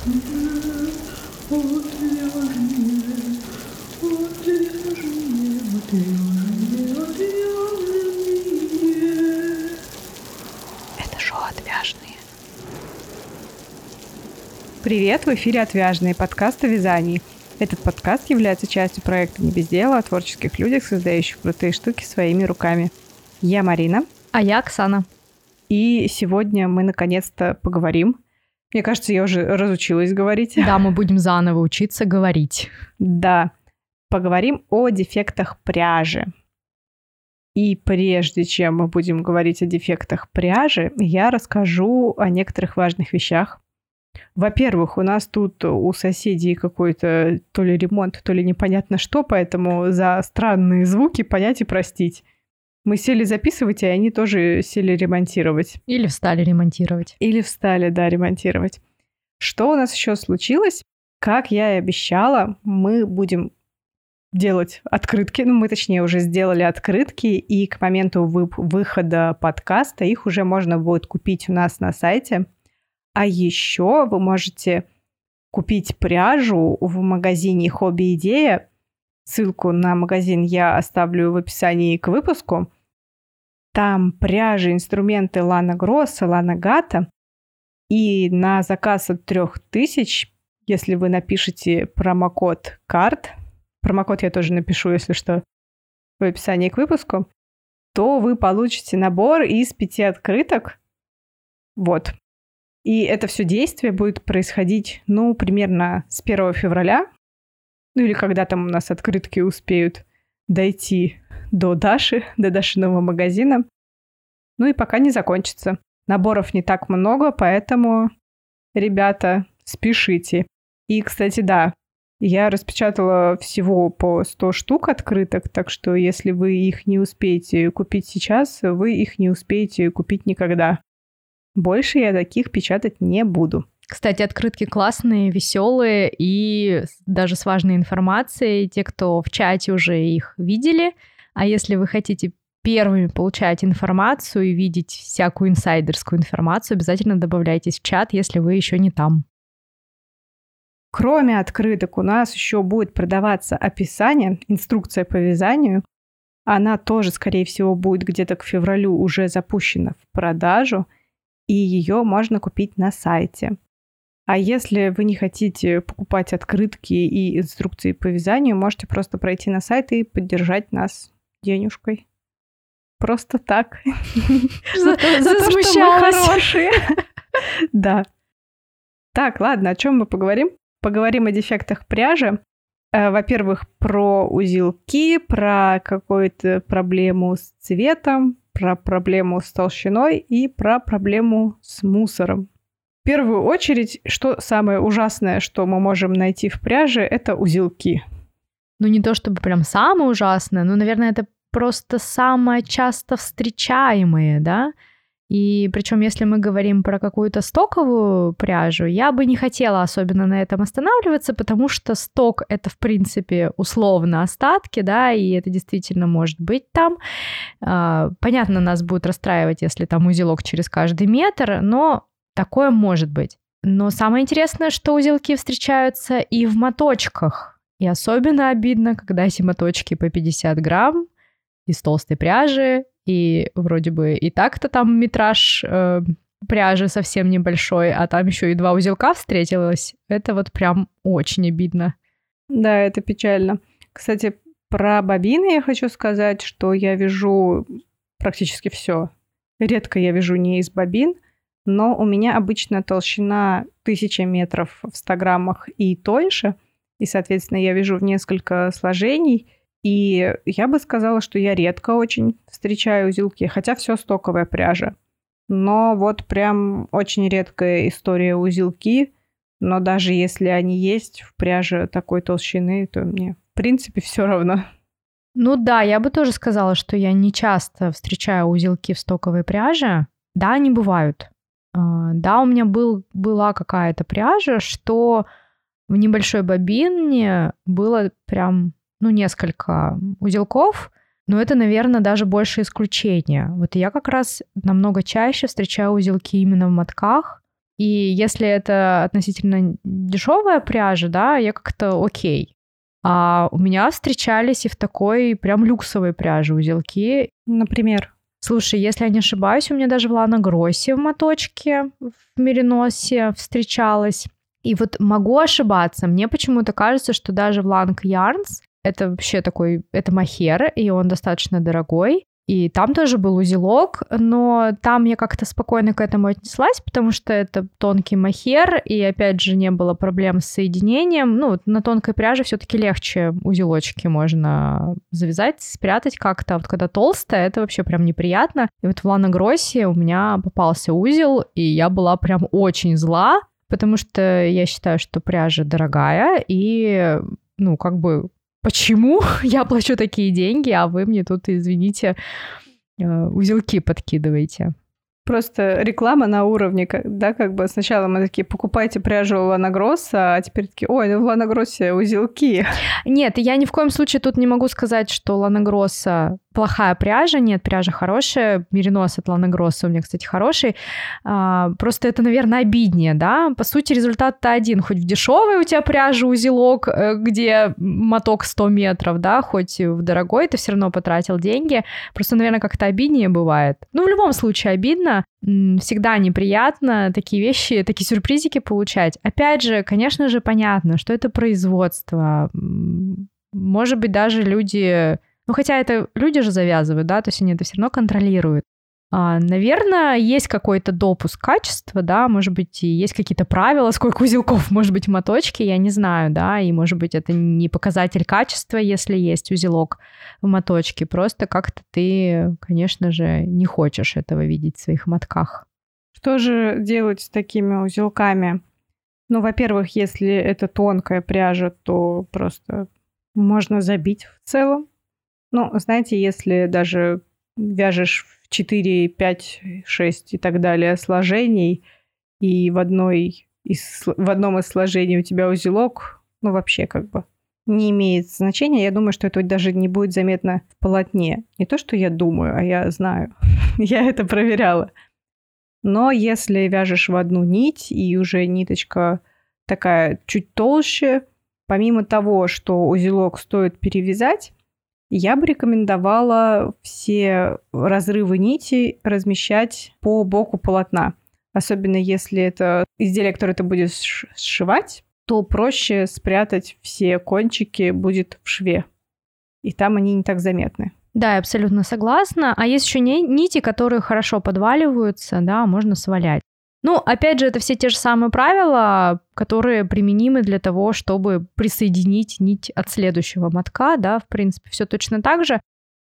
Это шоу «Отвяжные». Привет, в эфире «Отвяжные», подкаст о вязании. Этот подкаст является частью проекта «Не без дела» о творческих людях, создающих крутые штуки своими руками. Я Марина. А я Оксана. И сегодня мы наконец-то поговорим. Мне кажется, я уже разучилась говорить. Да, мы будем заново учиться говорить. Да. Поговорим о дефектах пряжи. И прежде чем мы будем говорить о дефектах пряжи, я расскажу о некоторых важных вещах. Во-первых, у нас тут у соседей какой-то то ли ремонт, то ли непонятно что, поэтому за странные звуки понять и простить. Мы сели записывать, а они тоже сели ремонтировать. Или встали ремонтировать. Или встали, да, ремонтировать. Что у нас еще случилось? Как я и обещала, мы будем делать открытки. Ну, мы, точнее, уже сделали открытки, и к моменту выхода подкаста их уже можно будет купить у нас на сайте. А еще вы можете купить пряжу в магазине «Хобби-идея». Ссылку на магазин я оставлю в описании к выпуску. Там пряжи, инструменты Lana Grossa, Lana Gatta. И на заказ от 3000, если вы напишите промокод CARD, промокод я тоже напишу, если что, в описании к выпуску, то вы получите набор из 5 открыток. Вот. И это все действие будет происходить, ну, примерно с 1 февраля. Ну, или когда там у нас открытки успеют дойти до Даши, до Дашиного магазина. Ну, и пока не закончится. Наборов не так много, поэтому, ребята, спешите. И, кстати, да, я распечатала всего по 100 штук открыток, так что если вы их не успеете купить сейчас, вы их не успеете купить никогда. Больше я таких печатать не буду. Кстати, открытки классные, веселые и даже с важной информацией. Те, кто в чате уже их видели. А если вы хотите первыми получать информацию и видеть всякую инсайдерскую информацию, обязательно добавляйтесь в чат, если вы еще не там. Кроме открыток у нас еще будет продаваться описание, инструкция по вязанию. Она тоже, скорее всего, будет где-то к февралю уже запущена в продажу. И ее можно купить на сайте. А если вы не хотите покупать открытки и инструкции по вязанию, можете просто пройти на сайт и поддержать нас денежкой. Просто так. За то, что мы хорошие. Да. Так, ладно, о чем мы поговорим? Поговорим о дефектах пряжи. Во-первых, про узелки, про какую-то проблему с цветом, про проблему с толщиной и про проблему с мусором. В первую очередь, что самое ужасное, что мы можем найти в пряже, это узелки. Ну, не то чтобы прям самое ужасное, но, наверное, это просто самое часто встречаемое, да? И причем, если мы говорим про какую-то стоковую пряжу, я бы не хотела особенно на этом останавливаться, потому что сток — это, в принципе, условно остатки, да, и это действительно может быть там. Понятно, нас будет расстраивать, если там узелок через каждый метр, но такое может быть. Но самое интересное, что узелки встречаются и в моточках. И особенно обидно, когда эти моточки по 50 грамм из толстой пряжи, и вроде бы и так-то там метраж пряжи совсем небольшой, а там еще и 2 узелка встретилось. Это вот прям очень обидно. Да, это печально. Кстати, про бобины я хочу сказать, что я вяжу практически все. Редко я вяжу не из бобин, но у меня обычно толщина 1000 метров в 100 граммах и тоньше, и, соответственно, я вяжу в несколько сложений. И я бы сказала, что я редко очень встречаю узелки, хотя все стоковая пряжа. Но вот прям очень редкая история узелки, но даже если они есть в пряже такой толщины, то мне, в принципе, все равно. Ну да, я бы тоже сказала, что я не часто встречаю узелки в стоковой пряже. Да, они бывают. Да, у меня была какая-то пряжа, что в небольшой бобине было прям... ну, несколько узелков, но это, наверное, даже больше исключение. Вот я как раз намного чаще встречаю узелки именно в мотках, И если это относительно дешевая пряжа, да, я как-то окей. А у меня встречались и в такой прям люксовой пряже узелки. Например? Слушай, если я не ошибаюсь, у меня даже в Лана Гроссе в моточке в Мериносе встречалась. И вот могу ошибаться. Мне почему-то кажется, что даже в Ланг Ярнс, это вообще такой, это мохер, и он достаточно дорогой. И там тоже был узелок, но там я как-то спокойно к этому отнеслась, потому что это тонкий мохер, и опять же не было проблем с соединением. Ну, на тонкой пряже все-таки легче узелочки можно завязать, спрятать как-то. Вот когда толстая, это вообще прям неприятно. И вот в Лана Гроссе у меня попался узел, и я была прям очень зла, потому что я считаю, что пряжа дорогая, и, ну, как бы... Почему я плачу такие деньги, а вы мне тут, извините, узелки подкидываете? Просто реклама на уровне, да, как бы сначала мы такие, покупайте пряжу у Лана Гросса, а теперь такие, ой, ну в Лана Гроссе узелки. Нет, я ни в коем случае тут не могу сказать, что Лана Гросса плохая пряжа, нет, пряжа хорошая, меринос от Лана Гросса у меня, кстати, хороший, просто это, наверное, обиднее, да, по сути, результат-то один, хоть в дешевой у тебя пряжа узелок, где моток 100 метров, да, хоть в дорогой, ты все равно потратил деньги, просто, наверное, как-то обиднее бывает, ну, в любом случае обидно, всегда неприятно такие вещи, такие сюрпризики получать, опять же, конечно же, понятно, что это производство, может быть, даже люди... Ну, хотя это люди же завязывают, да, то есть они это все равно контролируют. Наверное, есть какой-то допуск качества, да, может быть, и есть какие-то правила, сколько узелков может быть в моточке, я не знаю, да, и, может быть, это не показатель качества, если есть узелок в моточке, просто как-то ты, конечно же, не хочешь этого видеть в своих мотках. Что же делать с такими узелками? Ну, во-первых, если это тонкая пряжа, то просто можно забить в целом. Ну, знаете, если даже вяжешь в 4, 5, 6 и так далее сложений, и в одном из сложений у тебя узелок, ну, вообще как бы не имеет значения. Я думаю, что это даже не будет заметно в полотне. Не то, что я думаю, а я знаю. Я это проверяла. Но если вяжешь в одну нить, и уже ниточка такая чуть толще, помимо того, что узелок стоит перевязать, я бы рекомендовала все разрывы нити размещать по боку полотна. Особенно если это изделие, которое ты будешь сшивать, то проще спрятать все кончики будет в шве. И там они не так заметны. Да, я абсолютно согласна. А есть еще нити, которые хорошо подваливаются, да, можно свалять. Ну, опять же, это все те же самые правила, которые применимы для того, чтобы присоединить нить от следующего мотка, да, в принципе, все точно так же.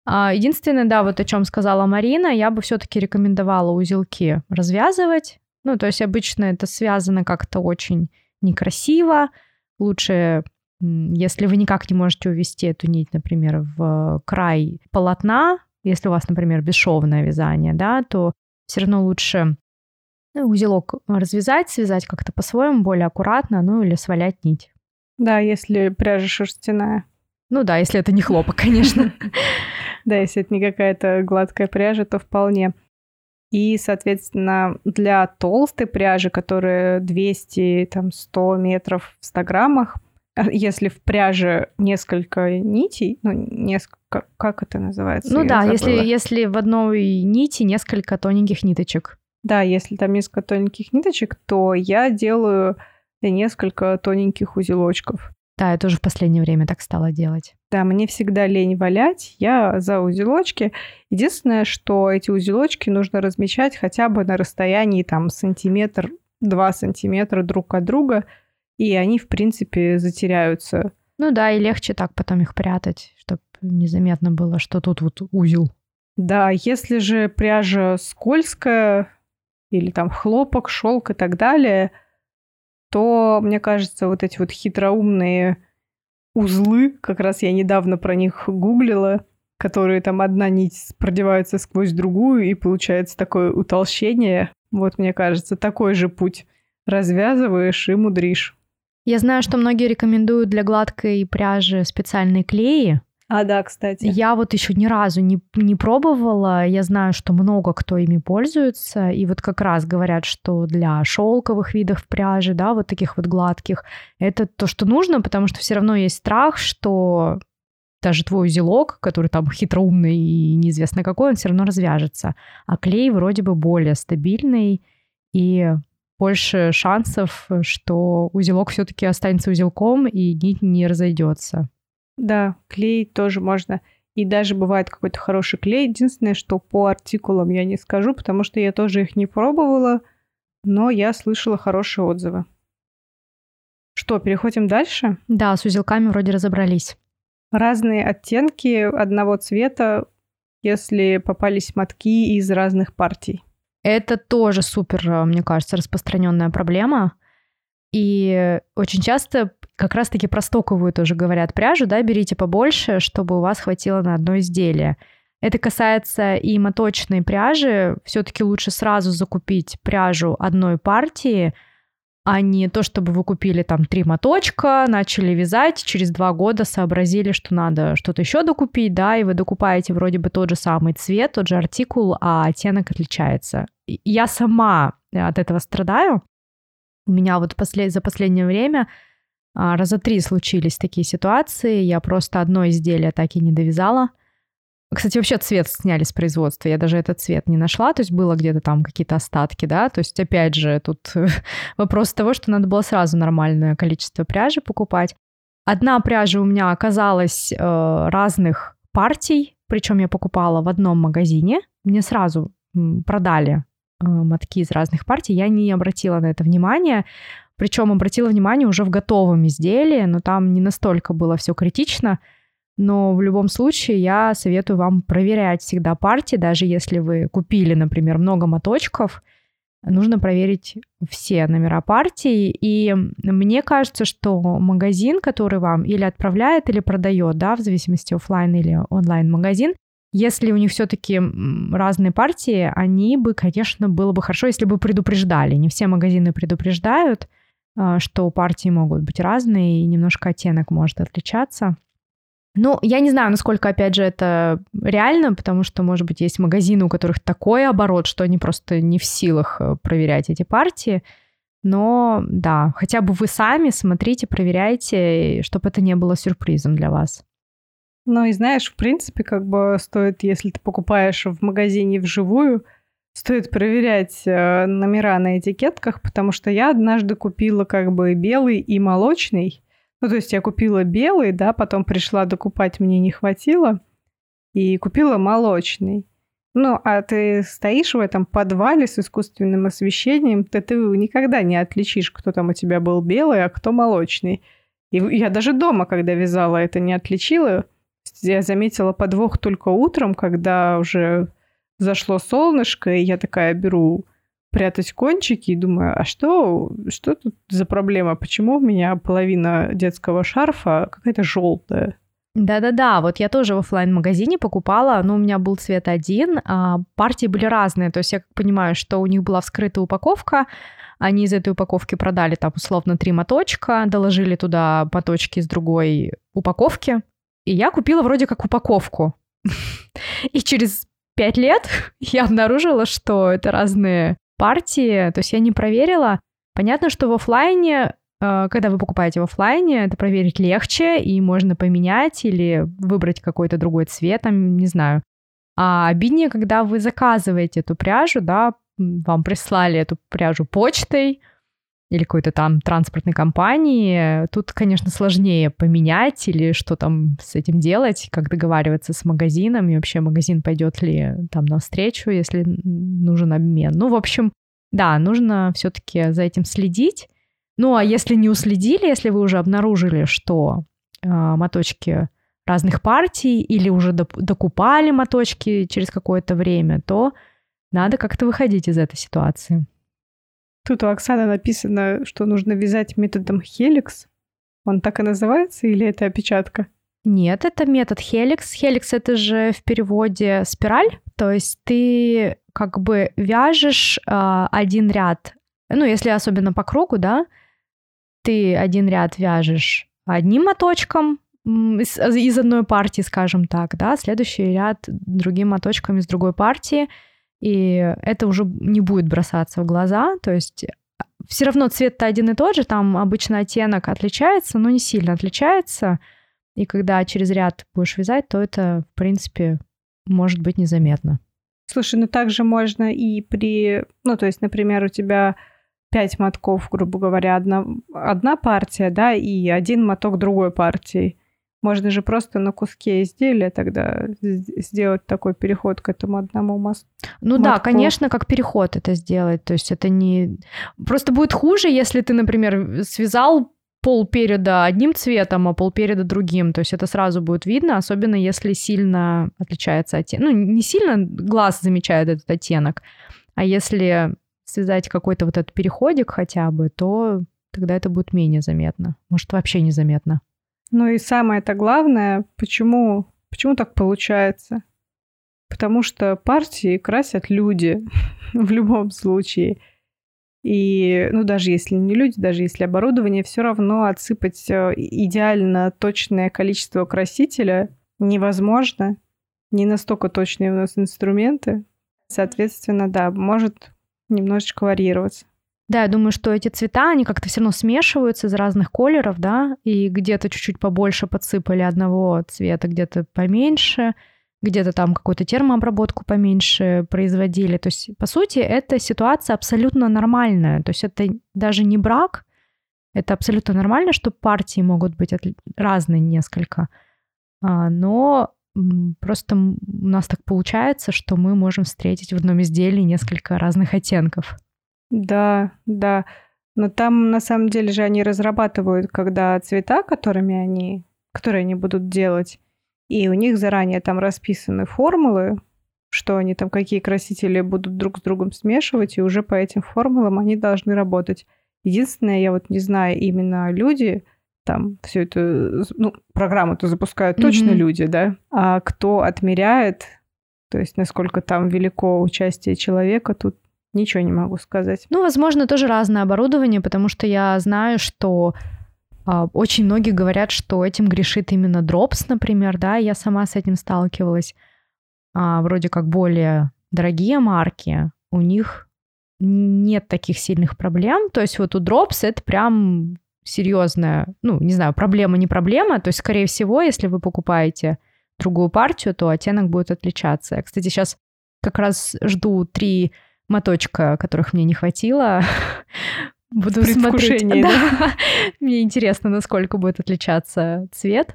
Единственное, да, вот о чем сказала Марина, я бы все-таки рекомендовала узелки развязывать. Ну, то есть обычно это связано как-то очень некрасиво. Лучше, если вы никак не можете увести эту нить, например, в край полотна, если у вас, например, бесшовное вязание, да, то все равно лучше... узелок развязать, связать как-то по-своему, более аккуратно, ну или свалять нить. Да, если пряжа шерстяная. Ну да, если это не хлопок, конечно. Да, если это не какая-то гладкая пряжа, то вполне. И, соответственно, для толстой пряжи, которая 200, там, 100 метров в 100 граммах, если в пряже несколько нитей, ну, несколько, как это называется? Ну да, если в одной нити несколько тоненьких ниточек. Да, если там несколько тоненьких ниточек, то я делаю несколько тоненьких узелочков. Да, я тоже в последнее время так стала делать. Да, мне всегда лень валять, я за узелочки. Единственное, что эти узелочки нужно размещать хотя бы на расстоянии там сантиметр, 2 сантиметра друг от друга, и они, в принципе, затеряются. Ну да, и легче так потом их прятать, чтобы незаметно было, что тут вот узел. Да, если же пряжа скользкая... или там хлопок, шелк и так далее, то, мне кажется, вот эти вот хитроумные узлы, как раз я недавно про них гуглила, которые там одна нить продевается сквозь другую, и получается такое утолщение. Вот, мне кажется, такой же путь. Развязываешь и мудришь. Я знаю, что многие рекомендуют для гладкой пряжи специальные клеи, А, да, кстати. Я вот еще ни разу не пробовала. Я знаю, что много кто ими пользуется. И вот как раз говорят, что для шелковых видов пряжи, да, вот таких вот гладких, это то, что нужно, потому что все равно есть страх, что даже твой узелок, который там хитроумный и неизвестно какой, он все равно развяжется. А клей вроде бы более стабильный, и больше шансов, что узелок все-таки останется узелком, и нить не разойдется. Да, клей тоже можно. И даже бывает какой-то хороший клей. Единственное, что по артикулам я не скажу, потому что я тоже их не пробовала, но я слышала хорошие отзывы. Что, переходим дальше? Да, с узелками вроде разобрались. Разные оттенки одного цвета, если попались мотки из разных партий. Это тоже супер, мне кажется, распространенная проблема. И очень часто как раз-таки про стоковую тоже говорят пряжу, да, берите побольше, чтобы у вас хватило на одно изделие. Это касается и моточной пряжи. Все-таки лучше сразу закупить пряжу одной партии, а не то, чтобы вы купили там 3 моточка, начали вязать, через 2 года сообразили, что надо что-то еще докупить, да, и вы докупаете вроде бы тот же самый цвет, тот же артикул, а оттенок отличается. Я сама от этого страдаю. У меня вот за последнее время раза 3 случились такие ситуации. Я просто одно изделие так и не довязала. Кстати, вообще цвет сняли с производства. Я даже этот цвет не нашла. То есть было где-то там какие-то остатки, да. То есть опять же тут вопрос того, что надо было сразу нормальное количество пряжи покупать. Одна пряжа у меня оказалась разных партий. Причем я покупала в одном магазине. Мне сразу продали мотки из разных партий. Я не обратила на это внимания. Причем обратила внимание уже в готовом изделии. Но там не настолько было все критично. Но в любом случае я советую вам проверять всегда партии, даже если вы купили, например, много моточков, нужно проверить все номера партий. И мне кажется, что магазин, который вам или отправляет, или продает, да, в зависимости офлайн или онлайн магазин, если у них все-таки разные партии, они бы, конечно, было бы хорошо, если бы предупреждали. Не все магазины предупреждают, что партии могут быть разные и немножко оттенок может отличаться. Ну, я не знаю, насколько, опять же, это реально, потому что, может быть, есть магазины, у которых такой оборот, что они просто не в силах проверять эти партии. Но, да, хотя бы вы сами смотрите, проверяйте, чтобы это не было сюрпризом для вас. Ну, и знаешь, в принципе, как бы стоит, если ты покупаешь в магазине вживую, стоит проверять номера на этикетках, потому что я однажды купила как бы белый и молочный. Ну, то есть я купила белый, да, потом пришла докупать, мне не хватило, и купила молочный. Ну, а ты стоишь в этом подвале с искусственным освещением, ты никогда не отличишь, кто там у тебя был белый, а кто молочный. И я даже дома, когда вязала, это не отличила. Я заметила подвох только утром, когда уже зашло солнышко, и я такая беру прятать кончики и думаю, а что тут за проблема? Почему у меня половина детского шарфа какая-то желтая? Да-да-да, вот я тоже в офлайн-магазине покупала, но у меня был цвет один, а партии были разные, то есть я понимаю, что у них была вскрыта упаковка, они из этой упаковки продали там условно 3 моточка, доложили туда моточки из другой упаковки, и я купила вроде как упаковку. И через 5 лет я обнаружила, что это разные партии, то есть я не проверила. Понятно, что в офлайне, когда вы покупаете в офлайне, это проверить легче, и можно поменять или выбрать какой-то другой цвет, там, не знаю. А обиднее, когда вы заказываете эту пряжу, да, вам прислали эту пряжу почтой или какой-то там транспортной компании, тут, конечно, сложнее поменять или что там с этим делать, как договариваться с магазином, и вообще магазин пойдет ли там навстречу, если нужен обмен. Ну, в общем, да, нужно все-таки за этим следить. Ну, а если не уследили, если вы уже обнаружили, что моточки разных партий или уже докупали моточки через какое-то время, то надо как-то выходить из этой ситуации. Тут у Оксаны написано, что нужно вязать методом хеликс. Он так и называется или это опечатка? Нет, это метод хеликс. Хеликс — это же в переводе спираль. То есть ты как бы вяжешь один ряд. Ну, если особенно по кругу, да, ты один ряд вяжешь одним моточком, из одной партии, скажем так, да, следующий ряд другими моточками с другой партии, и это уже не будет бросаться в глаза, то есть все равно цвет-то один и тот же, там обычно оттенок отличается, но не сильно отличается, и когда через ряд будешь вязать, то это, в принципе, может быть незаметно. Слушай, ну также можно и при... Ну, то есть, например, у тебя 5 мотков, грубо говоря, одна партия, да, и один моток другой партии. Можно же просто на куске изделия тогда сделать такой переход к этому одному мосту. Ну мотку. Да, конечно, как переход это сделать. То есть это не... Просто будет хуже, если ты, например, связал полпереда одним цветом, а полпереда другим. То есть это сразу будет видно, особенно если сильно отличается оттенок. Ну, не сильно глаз замечает этот оттенок, а если связать какой-то вот этот переходик хотя бы, то тогда это будет менее заметно. Может, вообще незаметно. Ну и самое-то главное, почему так получается? Потому что партии красят люди в любом случае. И, ну, даже если не люди, даже если оборудование, все равно отсыпать идеально точное количество красителя невозможно. Не настолько точные у нас инструменты. Соответственно, да, может немножечко варьироваться. Да, я думаю, что эти цвета, они как-то все равно смешиваются из разных колеров, да, и где-то чуть-чуть побольше подсыпали одного цвета, где-то поменьше, где-то там какую-то термообработку поменьше производили. То есть, по сути, эта ситуация абсолютно нормальная. То есть это даже не брак, это абсолютно нормально, что партии могут быть разные несколько, но просто у нас так получается, что мы можем встретить в одном изделии несколько разных оттенков. Да. Но там, на самом деле же, они разрабатывают, когда цвета, которые они будут делать, и у них заранее там расписаны формулы, что они там, какие красители будут друг с другом смешивать, и уже по этим формулам они должны работать. Единственное, я вот не знаю, именно люди там всю эту... Ну, программу-то запускают точно люди, да? А кто отмеряет, то есть насколько там велико участие человека, тут ничего не могу сказать. Ну, возможно, тоже разное оборудование, потому что я знаю, что очень многие говорят, что этим грешит именно Drops, например, да, я сама с этим сталкивалась. Вроде как более дорогие марки, у них нет таких сильных проблем, то есть вот у Drops это прям серьезная, ну, не знаю, проблема, не проблема, то есть, скорее всего, если вы покупаете другую партию, то оттенок будет отличаться. Я, кстати, сейчас как раз жду 3 моточка, которых мне не хватило. Буду смотреть. Да. Мне интересно, насколько будет отличаться цвет.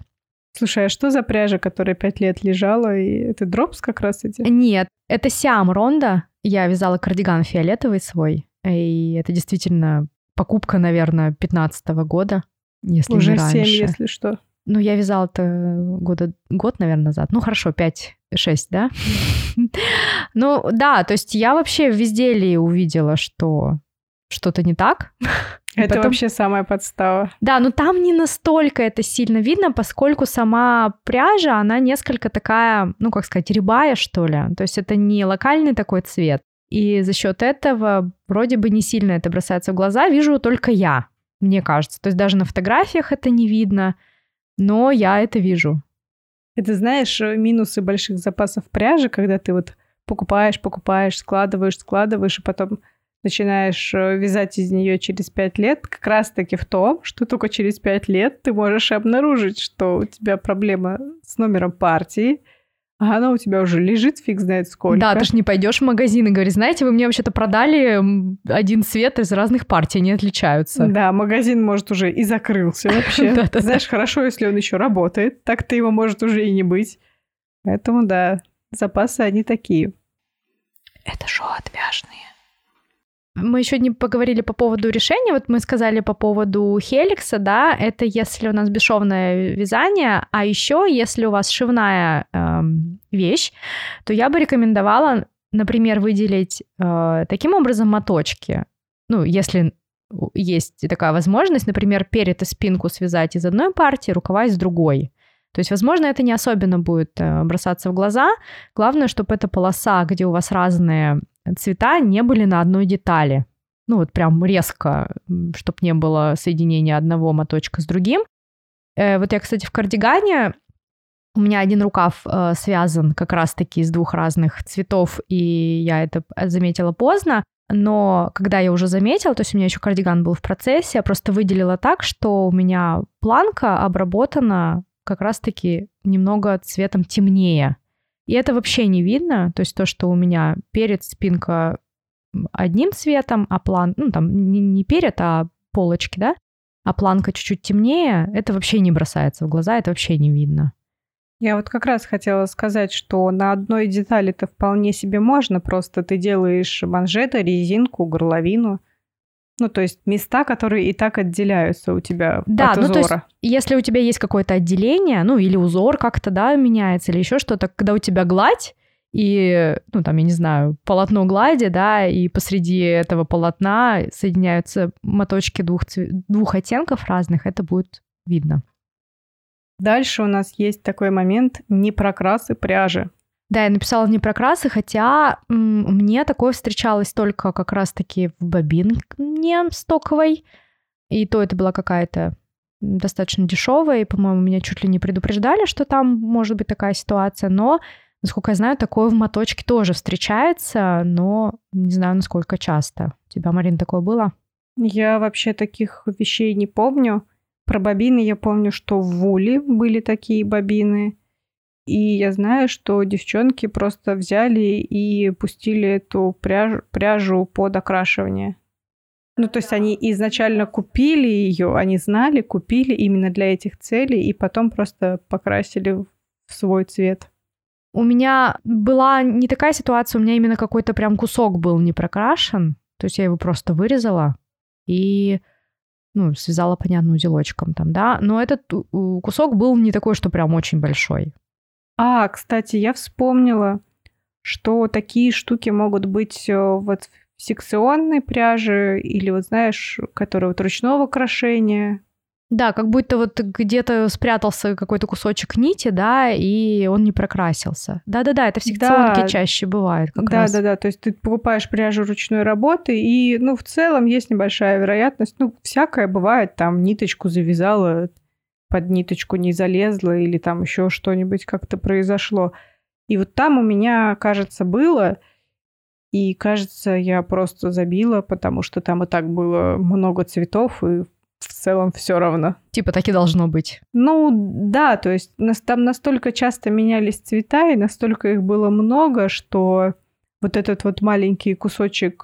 Слушай, а что за пряжа, которая 5 лет лежала? И это Drops как раз эти? Нет, это Siam Ronda. Я вязала кардиган фиолетовый свой. И это действительно покупка, наверное, 15-го года, если не раньше. Уже 7, если что. Ну, я вязала это год, наверное, назад. Ну, хорошо, 5-6, да? Ну, да, то есть я вообще в изделии увидела, что что-то не так. Это потом... вообще самая подстава. Да, но там не настолько это сильно видно, поскольку сама пряжа, она несколько такая, ну, как сказать, рябая, что ли. То есть это не локальный такой цвет. И за счет этого вроде бы не сильно это бросается в глаза. Вижу только я, мне кажется. То есть даже на фотографиях это не видно, но я это вижу. Это, знаешь, минусы больших запасов пряжи, когда ты вот покупаешь, складываешь, и потом начинаешь вязать из нее через 5 лет, как раз-таки в том, что только через 5 лет ты можешь обнаружить, что у тебя проблема с номером партии, а она у тебя уже лежит фиг знает сколько. Да, ты ж не пойдешь в магазин и говоришь, знаете, вы мне вообще-то продали один цвет из разных партий, они отличаются. Да, магазин, может, уже и закрылся вообще. Знаешь, хорошо, если он еще работает, так-то его может уже и не быть. Поэтому, да, запасы они такие. Это шоу «Отвяжные». Мы еще не поговорили по поводу решения. Вот мы сказали по поводу хеликса, да, это если у нас бесшовное вязание, а еще если у вас шивная вещь, то я бы рекомендовала, например, выделить таким образом моточки. Ну, если есть такая возможность, например, перед и спинку связать из одной партии, рукава из другой. То есть, возможно, это не особенно будет бросаться в глаза. Главное, чтобы эта полоса, где у вас разные цвета, не были на одной детали. Ну, вот прям резко, чтобы не было соединения одного моточка с другим. Вот я, кстати, в кардигане, у меня один рукав связан как раз-таки из двух разных цветов, и я это заметила поздно. Но когда я уже заметила, то есть у меня еще кардиган был в процессе, я просто выделила так, что у меня планка обработана как раз-таки немного цветом темнее. И это вообще не видно, то есть то, что у меня перед спинка одним цветом, а планка, ну там не перед, а полочки, да, а планка чуть-чуть темнее, это вообще не бросается в глаза, это вообще не видно. Я вот как раз хотела сказать, что на одной детали-то вполне себе можно, просто ты делаешь манжеты, резинку, горловину. Ну, то есть места, которые и так отделяются у тебя от узора. Да, ну то есть если у тебя есть какое-то отделение, ну или узор как-то, да, меняется, или еще что-то, когда у тебя гладь, и, ну там, я не знаю, полотно глади, да, и посреди этого полотна соединяются моточки двух оттенков разных, это будет видно. Дальше у нас есть такой момент непрокрасы пряжи. Да, я написала непрокрасы, хотя мне такое встречалось только как раз-таки в бобине стоковой. И то это была какая-то достаточно дешевая, и, по-моему, меня чуть ли не предупреждали, что там может быть такая ситуация. Но, насколько я знаю, такое в моточке тоже встречается, но не знаю, насколько часто. У тебя, Марин, такое было? Я вообще таких вещей не помню. Про бобины я помню, что в Вуле были такие бобины. И я знаю, что девчонки просто взяли и пустили эту пряжу под окрашивание. Ну, то есть они изначально купили ее, они знали, купили именно для этих целей, и потом просто покрасили в свой цвет. У меня была не такая ситуация, у меня именно какой-то прям кусок был не прокрашен. То есть я его просто вырезала и... ну, связала, понятно, узелочком там, да, но этот кусок был не такой, что прям очень большой. А, кстати, я вспомнила, что такие штуки могут быть вот в секционной пряже или, вот знаешь, которая вот ручного крошения. Да, как будто вот где-то спрятался какой-то кусочек нити, да, и он не прокрасился. Да-да-да, это в секционке чаще бывает как раз. Да-да-да, то есть ты покупаешь пряжу ручной работы, и, ну, в целом есть небольшая вероятность, ну, всякое бывает, там, ниточку завязала, под ниточку не залезла, или там еще что-нибудь как-то произошло. И вот там у меня, кажется, было... И, кажется, я просто забила, потому что там и так было много цветов, и в целом все равно. Типа так и должно быть. Ну да, то есть там настолько часто менялись цвета, и настолько их было много, что вот этот вот маленький кусочек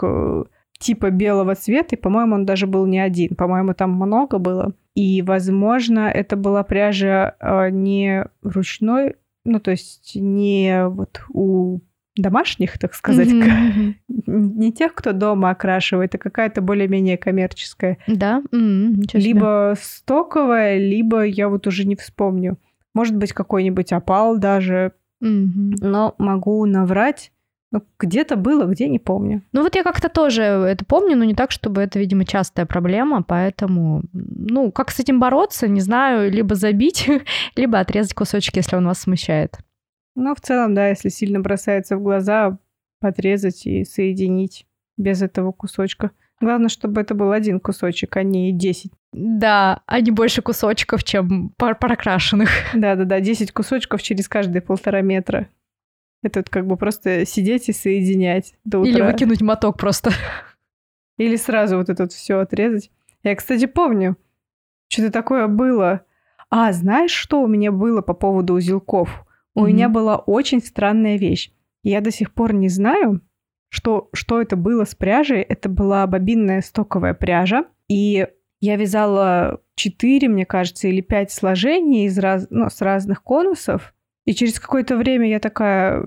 типа белого цвета, и, по-моему, он даже был не один, по-моему, там много было. И, возможно, это была пряжа не ручной, ну то есть не вот у домашних, так сказать, не тех, кто дома окрашивает, а какая-то более-менее коммерческая. Да? Либо стоковая, либо я вот уже не вспомню. Может быть, какой-нибудь опал даже. Но могу наврать. Ну, где-то было, где, не помню. Ну, вот я как-то тоже это помню, но не так, чтобы это, видимо, частая проблема, поэтому, ну, как с этим бороться, не знаю, либо забить, либо отрезать кусочек, если он вас смущает. Ну, в целом, да, если сильно бросается в глаза, подрезать и соединить без этого кусочка. Главное, чтобы это был один кусочек, а не 10. Да, а не больше кусочков, чем прокрашенных. Да-да-да, 10 кусочков через каждые 1,5 метра. Это вот как бы просто сидеть и соединять до утра. Или выкинуть моток просто. Или сразу вот это вот все отрезать. Я, кстати, помню, что-то такое было. А, знаешь, что у меня было по поводу узелков? У меня была очень странная вещь. Я до сих пор не знаю, что это было с пряжей. Это была бобинная стоковая пряжа. И я вязала 4, мне кажется, или 5 сложений с разных конусов. И через какое-то время я такая,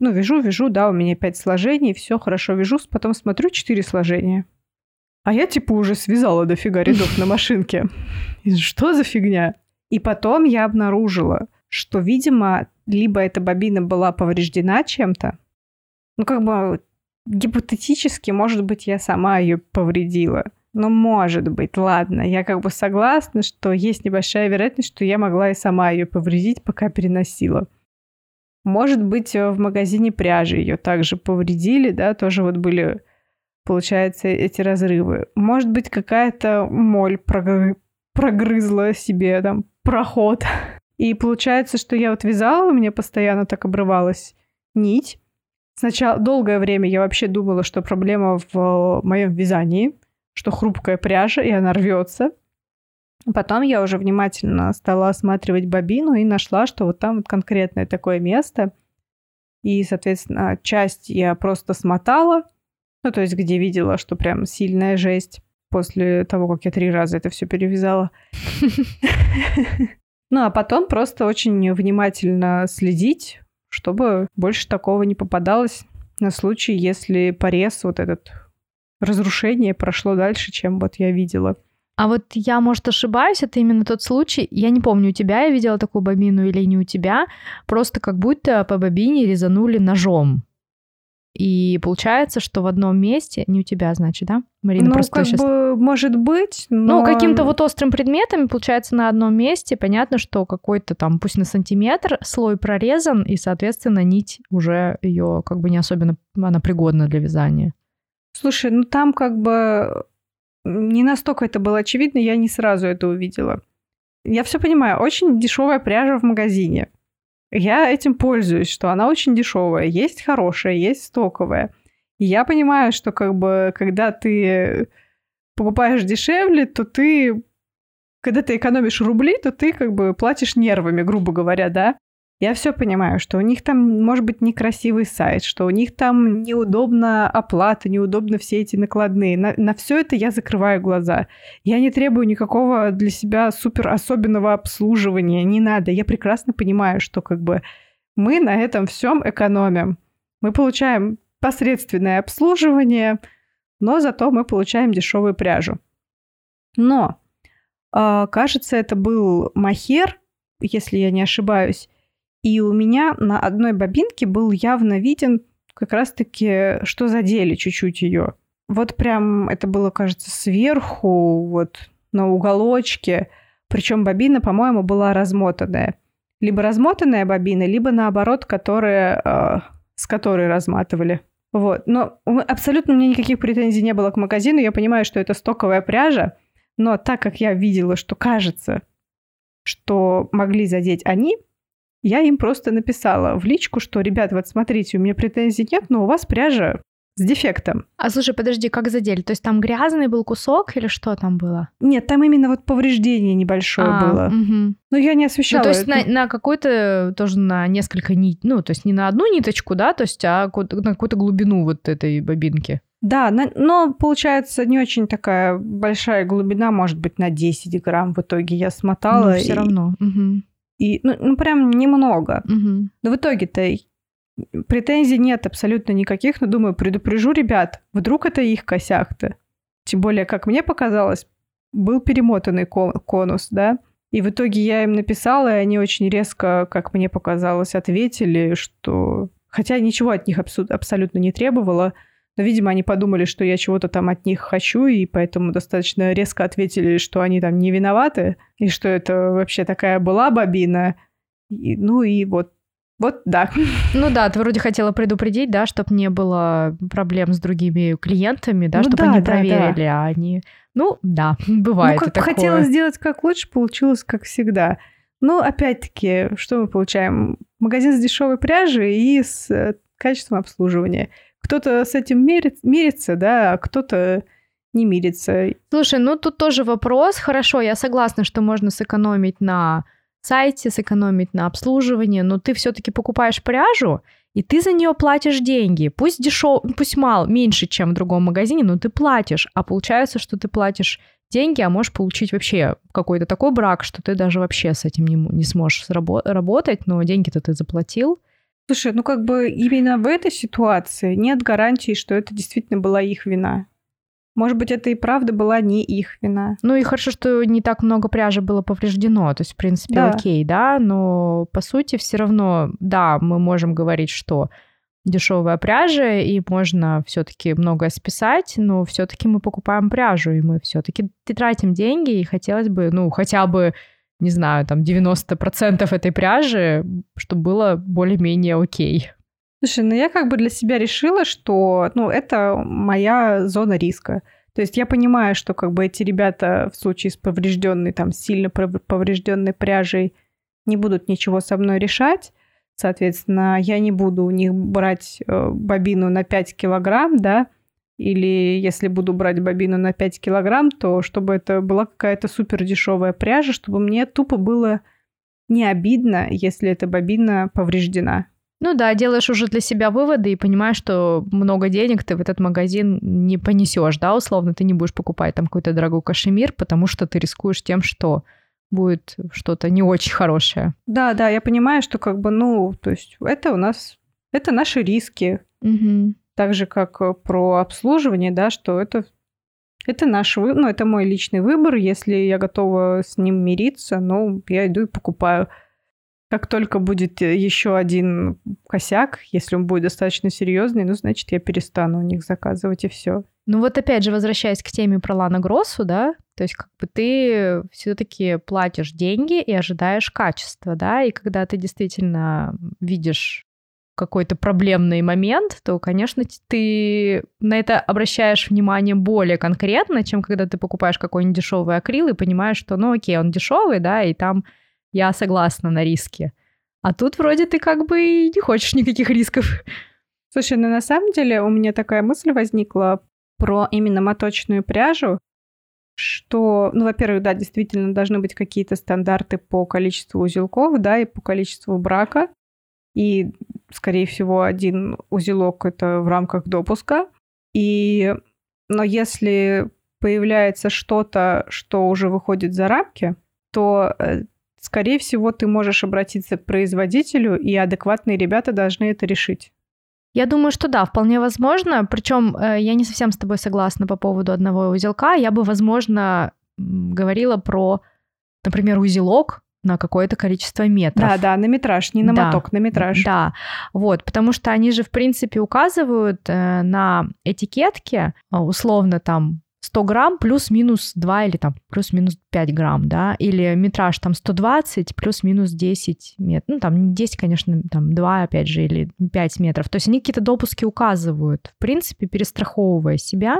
ну, вяжу, да, у меня 5 сложений, все хорошо вяжу. Потом смотрю, 4 сложения. А я типа уже связала дофига рядов на машинке. Что за фигня? И потом я обнаружила, что, видимо, либо эта бобина была повреждена чем-то, ну, как бы гипотетически, может быть, я сама ее повредила. Но может быть, ладно, я как бы согласна, что есть небольшая вероятность, что я могла и сама ее повредить, пока переносила. Может быть, в магазине пряжи ее также повредили, да, тоже вот были, получается, эти разрывы. Может быть, какая-то моль прогрызла себе там проход. И получается, что я вот вязала, у меня постоянно так обрывалась нить. Сначала долгое время я вообще думала, что проблема в моем вязании, что хрупкая пряжа, и она рвется. Потом я уже внимательно стала осматривать бобину и нашла, что вот там вот конкретное такое место. И, соответственно, часть я просто смотала, ну, то есть где видела, что прям сильная жесть после того, как я 3 раза это все перевязала. Ну, а потом просто очень внимательно следить, чтобы больше такого не попадалось на случай, если порез, вот этот разрушение прошло дальше, чем вот я видела. А вот я, может, ошибаюсь, это именно тот случай, я не помню, у тебя я видела такую бобину или не у тебя, просто как будто по бобине резанули ножом. И получается, что в одном месте, не у тебя, значит, да? Марина, ну, просто как сейчас... бы, может быть, но... Ну, каким-то вот острым предметом, получается, на одном месте, понятно, что какой-то там, пусть на сантиметр, слой прорезан, и, соответственно, нить уже ее как бы не особенно, она пригодна для вязания. Слушай, ну там как бы... Не настолько это было очевидно, я не сразу это увидела. Я все понимаю, очень дешевая пряжа в магазине. Я этим пользуюсь, что она очень дешевая. Есть хорошая, есть стоковая. И я понимаю, что как бы, когда ты покупаешь дешевле, то ты... Когда ты экономишь рубли, то ты как бы платишь нервами, грубо говоря, да? Я все понимаю, что у них там, может быть, некрасивый сайт, что у них там неудобна оплата, неудобно все эти накладные. На все это я закрываю глаза. Я не требую никакого для себя супер особенного обслуживания, не надо. Я прекрасно понимаю, что как бы мы на этом всем экономим. Мы получаем посредственное обслуживание, но зато мы получаем дешевую пряжу. Но, кажется, это был мохер, если я не ошибаюсь. И у меня на одной бобинке был явно виден как раз-таки, что задели чуть-чуть ее. Вот прям это было, кажется, сверху, вот на уголочке. Причем бобина, по-моему, была размотанная. Либо размотанная бобина, либо наоборот, с которой разматывали. Вот. Но абсолютно у меня никаких претензий не было к магазину. Я понимаю, что это стоковая пряжа. Но так как я видела, что кажется, что могли задеть они... Я им просто написала в личку, что, ребят, вот смотрите, у меня претензий нет, но у вас пряжа с дефектом. А слушай, подожди, как задели? То есть там грязный был кусок или что там было? Нет, там именно вот повреждение небольшое было. Угу. Ну, я не освещала. Ну, то есть на какой-то, тоже на несколько нить, ну, то есть не на одну ниточку, да, то есть, а на какую-то глубину вот этой бобинки. Да, но получается не очень такая большая глубина, может быть, на 10 грамм в итоге я смотала. Но все равно. Угу. И, ну, прям немного. Угу. Но в итоге-то претензий нет абсолютно никаких, но думаю, предупрежу ребят, вдруг это их косяк-то. Тем более, как мне показалось, был перемотанный конус, да? И в итоге я им написала, и они очень резко, как мне показалось, ответили, что... Хотя ничего от них абсолютно не требовала, но, видимо, они подумали, что я чего-то там от них хочу, и поэтому достаточно резко ответили, что они там не виноваты, и что это вообще такая была бобина. И, ну и вот да. Ну да, ты вроде хотела предупредить, да, чтобы не было проблем с другими клиентами, да, ну, чтобы да, они проверили, да. А они... Ну да, бывает ну, как такое. Хотела сделать как лучше, получилось как всегда. Ну, опять-таки, что мы получаем? Магазин с дешевой пряжей и с качеством обслуживания. Кто-то с этим мирится, да, а кто-то не мирится. Слушай, ну тут тоже вопрос. Хорошо, я согласна, что можно сэкономить на сайте, сэкономить на обслуживании, но ты все-таки покупаешь пряжу, и ты за нее платишь деньги. Пусть пусть мало, меньше, чем в другом магазине, но ты платишь. А получается, что ты платишь деньги, а можешь получить вообще какой-то такой брак, что ты даже вообще с этим не сможешь работать, но деньги-то ты заплатил. Слушай, ну как бы именно в этой ситуации нет гарантии, что это действительно была их вина. Может быть, это и правда была не их вина. Ну и хорошо, что не так много пряжи было повреждено. То есть, в принципе, да. Окей, да? Но, по сути, все равно, да, мы можем говорить, что дешевая пряжа, и можно все-таки многое списать, но все-таки мы покупаем пряжу, и мы все-таки тратим деньги, и хотелось бы, ну, хотя бы... не знаю, там 90% этой пряжи, чтобы было более-менее окей. Слушай, ну я как бы для себя решила, что, ну, это моя зона риска. То есть я понимаю, что как бы эти ребята в случае с поврежденной, там, сильно поврежденной пряжей не будут ничего со мной решать. Соответственно, я не буду у них брать бобину на 5 килограмм, да, или если буду брать бобину на 5 килограмм, то чтобы это была какая-то супер дешевая пряжа, чтобы мне тупо было не обидно, если эта бобина повреждена. Ну да, делаешь уже для себя выводы и понимаешь, что много денег ты в этот магазин не понесешь, да, условно, ты не будешь покупать там какой-то дорогой кашемир, потому что ты рискуешь тем, что будет что-то не очень хорошее. Да, да, я понимаю, что как бы, ну, то есть это у нас, это наши риски. Угу. Так же, как про обслуживание, да, что это наш выбор, ну, это мой личный выбор, если я готова с ним мириться, ну, я иду и покупаю. Как только будет еще один косяк, если он будет достаточно серьезный, ну, значит, я перестану у них заказывать, и все. Ну, вот опять же, возвращаясь к теме про Лану Гроссу, да, то есть как бы ты все-таки платишь деньги и ожидаешь качества, да, и когда ты действительно видишь какой-то проблемный момент, то, конечно, ты на это обращаешь внимание более конкретно, чем когда ты покупаешь какой-нибудь дешевый акрил и понимаешь, что, ну, окей, он дешевый, да, и там я согласна на риски. А тут вроде ты как бы не хочешь никаких рисков. Слушай, ну на самом деле у меня такая мысль возникла про именно моточную пряжу, что, ну, во-первых, да, действительно должны быть какие-то стандарты по количеству узелков, да, и по количеству брака. И, скорее всего, один узелок — это в рамках допуска. И, но если появляется что-то, что уже выходит за рамки, то, скорее всего, ты можешь обратиться к производителю, и адекватные ребята должны это решить. Я думаю, что да, вполне возможно. Причем я не совсем с тобой согласна по поводу одного узелка. Я бы, возможно, говорила про, например, узелок на какое-то количество метров. Да-да, на метраж, не на моток, на метраж. Да, вот, потому что они же, в принципе, указывают на этикетке, условно, там, 100 грамм плюс-минус 2 или там плюс-минус 5 грамм, да, или метраж там 120 плюс-минус 10 метров, ну, там 10, конечно, там 2, опять же, или 5 метров. То есть они какие-то допуски указывают, в принципе, перестраховывая себя.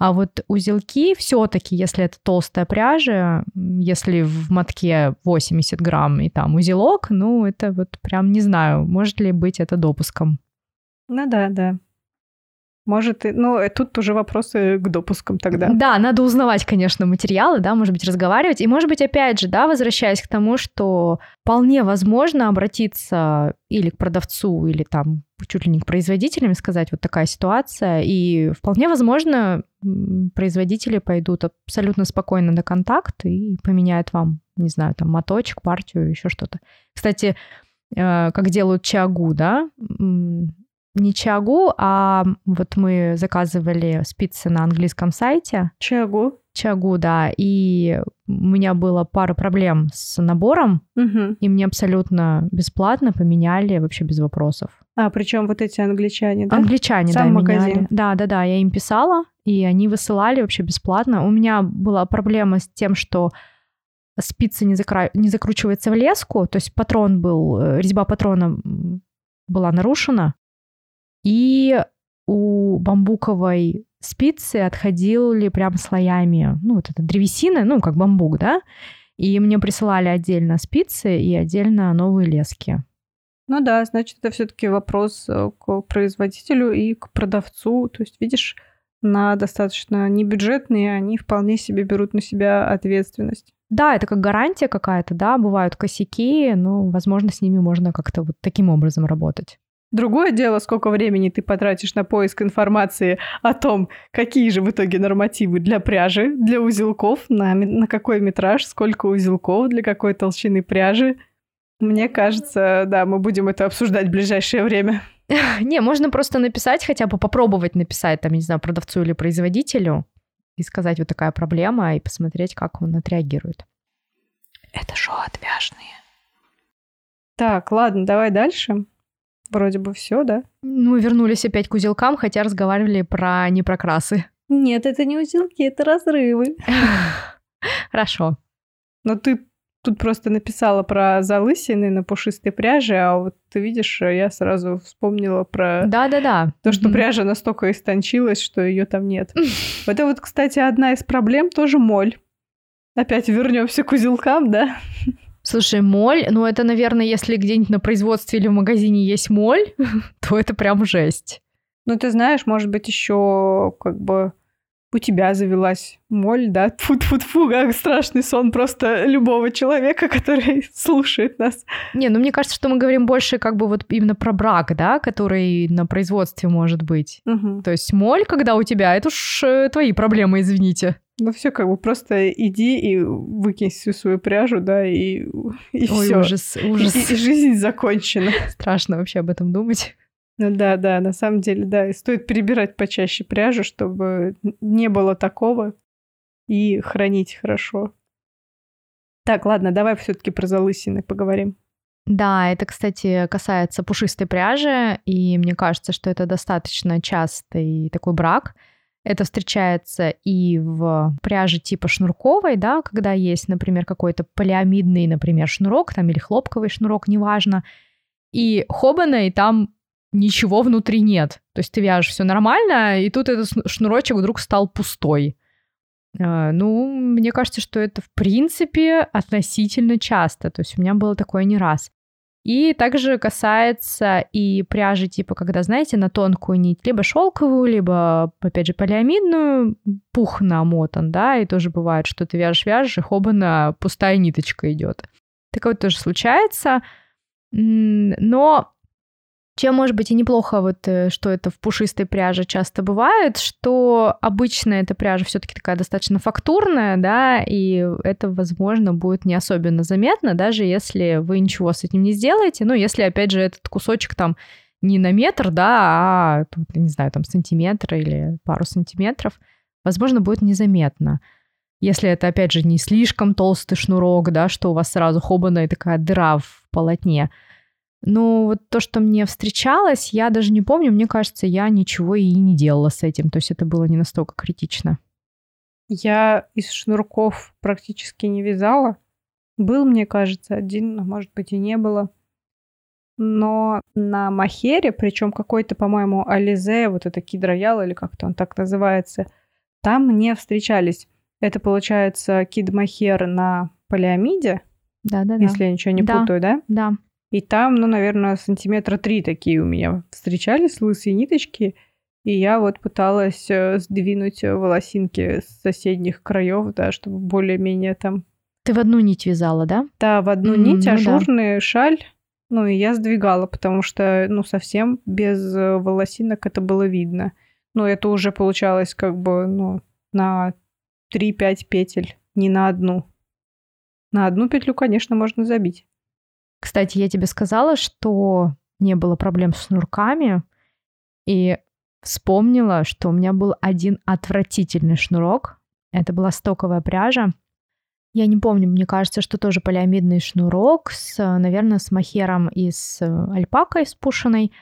А вот узелки все-таки, если это толстая пряжа, если в мотке 80 грамм и там узелок, ну, это вот прям не знаю, может ли быть это допуском. Ну да. Может, ну, тут уже вопросы к допускам тогда. Да, надо узнавать, конечно, материалы, да, может быть, разговаривать. И, может быть, опять же, да, возвращаясь к тому, что вполне возможно обратиться или к продавцу, или там чуть ли не к производителям, сказать, вот такая ситуация. И вполне возможно производители пойдут абсолютно спокойно на контакт и поменяют вам, не знаю, там, моточек, партию, еще что-то. Кстати, как делают чагу, да, не чагу, а вот мы заказывали спицы на английском сайте. Чагу. Чагу, да. И у меня было пара проблем с набором, и мне абсолютно бесплатно поменяли, вообще без вопросов. А, причем вот эти англичане, да? Англичане, сам да, магазин. Меняли. Да, я им писала, и они высылали вообще бесплатно. У меня была проблема с тем, что спицы не закручиваются в леску, то есть патрон был, резьба патрона была нарушена. И у бамбуковой спицы отходили прям слоями, ну, вот это древесина, ну, как бамбук, да? И мне присылали отдельно спицы и отдельно новые лески. Ну да, значит, это все-таки вопрос к производителю и к продавцу. То есть, видишь, на достаточно небюджетные они вполне себе берут на себя ответственность. Да, это как гарантия какая-то, да, бывают косяки, но, возможно, с ними можно как-то вот таким образом работать. Другое дело, сколько времени ты потратишь на поиск информации о том, какие же в итоге нормативы для пряжи, для узелков, на какой метраж, сколько узелков, для какой толщины пряжи. Мне кажется, да, мы будем это обсуждать в ближайшее время. Не, можно просто написать, хотя бы попробовать написать, там, не знаю, продавцу или производителю и сказать, вот такая проблема, и посмотреть, как он отреагирует. Это шоу «Отвяжные». Так, ладно, давай дальше. Вроде бы все, да? Ну, вернулись опять к узелкам, хотя разговаривали не про красы. Нет, это не узелки, это разрывы. Хорошо. Но ты Тут просто написала про залысины на пушистой пряже, а вот ты видишь, я сразу вспомнила про то, что пряжа настолько истончилась, что ее там нет. Это вот, кстати, одна из проблем, тоже моль. Опять вернемся к узелкам, да? Слушай, моль, ну это, наверное, если где-нибудь на производстве или в магазине есть моль, то это прям жесть. Ну ты знаешь, может быть, еще как бы... У тебя завелась моль, да? Тьфу-тьфу-тьфу, как страшный сон просто любого человека, который слушает нас. Не, ну мне кажется, что мы говорим больше как бы вот именно про брак, да, который на производстве может быть. Угу. То есть моль, когда у тебя, это уж твои проблемы, извините. Ну все как бы просто иди и выкинь всю свою пряжу, да, и ой, все. Ужас, ужас. И жизнь закончена. Страшно вообще об этом думать. Ну да, на самом деле, да. И стоит перебирать почаще пряжу, чтобы не было такого, и хранить хорошо. Так, ладно, давай все-таки про залысины поговорим. Да, это, кстати, касается пушистой пряжи, и мне кажется, что это достаточно частый такой брак. Это встречается и в пряже типа шнурковой, да, когда есть, например, какой-то полиамидный, например, шнурок, там, или хлопковый шнурок, неважно, и хобана, и там ничего внутри нет. То есть ты вяжешь все нормально, и тут этот шнурочек вдруг стал пустой. Ну, мне кажется, что это, в принципе, относительно часто. То есть у меня было такое не раз. И также касается и пряжи, типа, когда, знаете, на тонкую нить, либо шелковую, либо, опять же, полиамидную, пух намотан, да, и тоже бывает, что ты вяжешь, и хобана пустая ниточка идет. Такое тоже случается. Но... Чем, может быть, и неплохо, вот, что это в пушистой пряже часто бывает, что обычно эта пряжа все-таки такая достаточно фактурная, да, и это, возможно, будет не особенно заметно, даже если вы ничего с этим не сделаете. Ну, если, опять же, этот кусочек там не на метр, да, а, не знаю, там сантиметр или пару сантиметров, возможно, будет незаметно. Если это, опять же, не слишком толстый шнурок, да, что у вас сразу хобана и такая дыра в полотне. Ну, вот то, что мне встречалось, я даже не помню, мне кажется, я ничего и не делала с этим, то есть это было не настолько критично. Я из шнурков практически не вязала. Был, мне кажется, один, а может быть и не было. Но на махере, причем какой-то, по-моему, Ализе, вот это кидроял или как-то он так называется, там мне встречались. Это, получается, кид-махер на полиамиде, да-да-да. Если я ничего не путаю, да? Да. И там, ну, наверное, 3 сантиметра такие у меня встречались, лысые ниточки, и я вот пыталась сдвинуть волосинки с соседних краев, да, чтобы более-менее там... Ты в одну нить вязала, да? Да, в одну нить, ажурный шаль, ну, и я сдвигала, потому что, ну, совсем без волосинок это было видно. Ну, это уже получалось как бы, ну, на 3-5 петель, не на одну. На одну петлю, конечно, можно забить. Кстати, я тебе сказала, что не было проблем с шнурками, и вспомнила, что у меня был один отвратительный шнурок. Это была стоковая пряжа. Я не помню, мне кажется, что тоже полиамидный шнурок, наверное, с махером и с альпакой спушенной.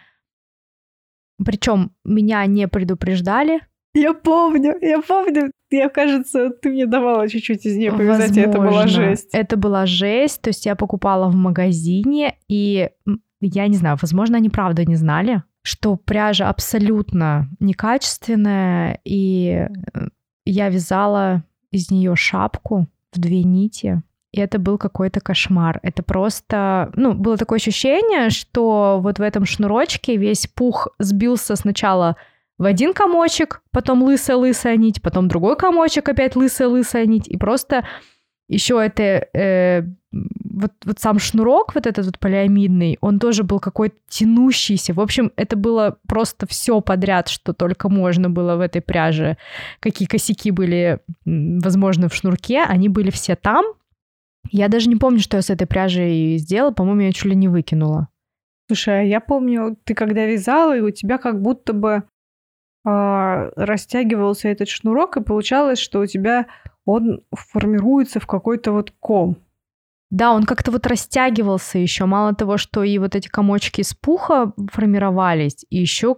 Причем меня не предупреждали. Я помню. Я, кажется, ты мне давала чуть-чуть из нее повязать, и это была жесть. Это была жесть, то есть я покупала в магазине, и я не знаю, возможно, они правда не знали, что пряжа абсолютно некачественная, и я вязала из нее шапку в 2 нити, и это был какой-то кошмар. Это просто... Ну, было такое ощущение, что вот в этом шнурочке весь пух сбился сначала... В один комочек, потом лысая-лысая нить, потом другой комочек, опять лысая-лысая нить. И просто еще это... вот сам шнурок, вот этот вот полиамидный, он тоже был какой-то тянущийся. В общем, это было просто все подряд, что только можно было в этой пряже. Какие косяки были, возможно, в шнурке, они были все там. Я даже не помню, что я с этой пряжей сделала. По-моему, я ее чуть ли не выкинула. Слушай, а я помню, ты когда вязала, и у тебя как будто бы растягивался этот шнурок, и получалось, что у тебя он формируется в какой-то вот ком. Да, он как-то вот растягивался еще. Мало того, что и вот эти комочки из пуха формировались, и еще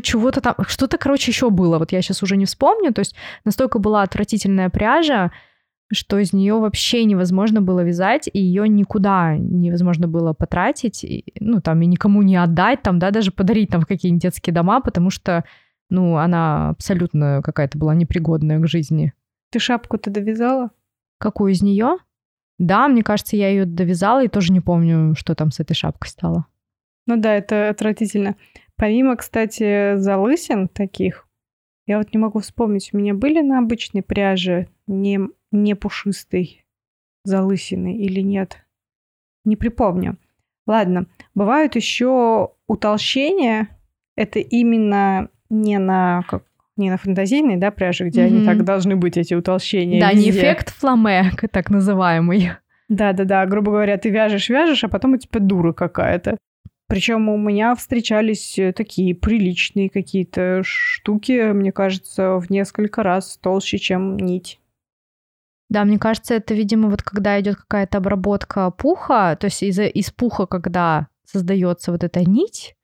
чего-то там... Что-то, короче, еще было. Вот я сейчас уже не вспомню. То есть настолько была отвратительная пряжа, что из нее вообще невозможно было вязать, и ее никуда невозможно было потратить, и, ну, там, и никому не отдать, там, да, даже подарить там в какие-нибудь детские дома, потому что, ну, она абсолютно какая-то была непригодная к жизни. Ты шапку-то довязала? Какую из нее? Да, мне кажется, я ее довязала, и тоже не помню, что там с этой шапкой стало. Ну да, это отвратительно. Помимо, кстати, залысин таких, я вот не могу вспомнить, у меня были на обычной пряже не пушистой залысины или нет? Не припомню. Ладно, бывают еще утолщения. Это именно не на фантазийной, да, пряже, где они так должны быть, эти утолщения. Да, везде. Не эффект фламе, так называемый. Да-да-да, грубо говоря, ты вяжешь, а потом у тебя дура какая-то. Причем у меня встречались такие приличные какие-то штуки, мне кажется, в несколько раз толще, чем нить. Да, мне кажется, это, видимо, вот когда идет какая-то обработка пуха, то есть из пуха, когда создается вот эта нить,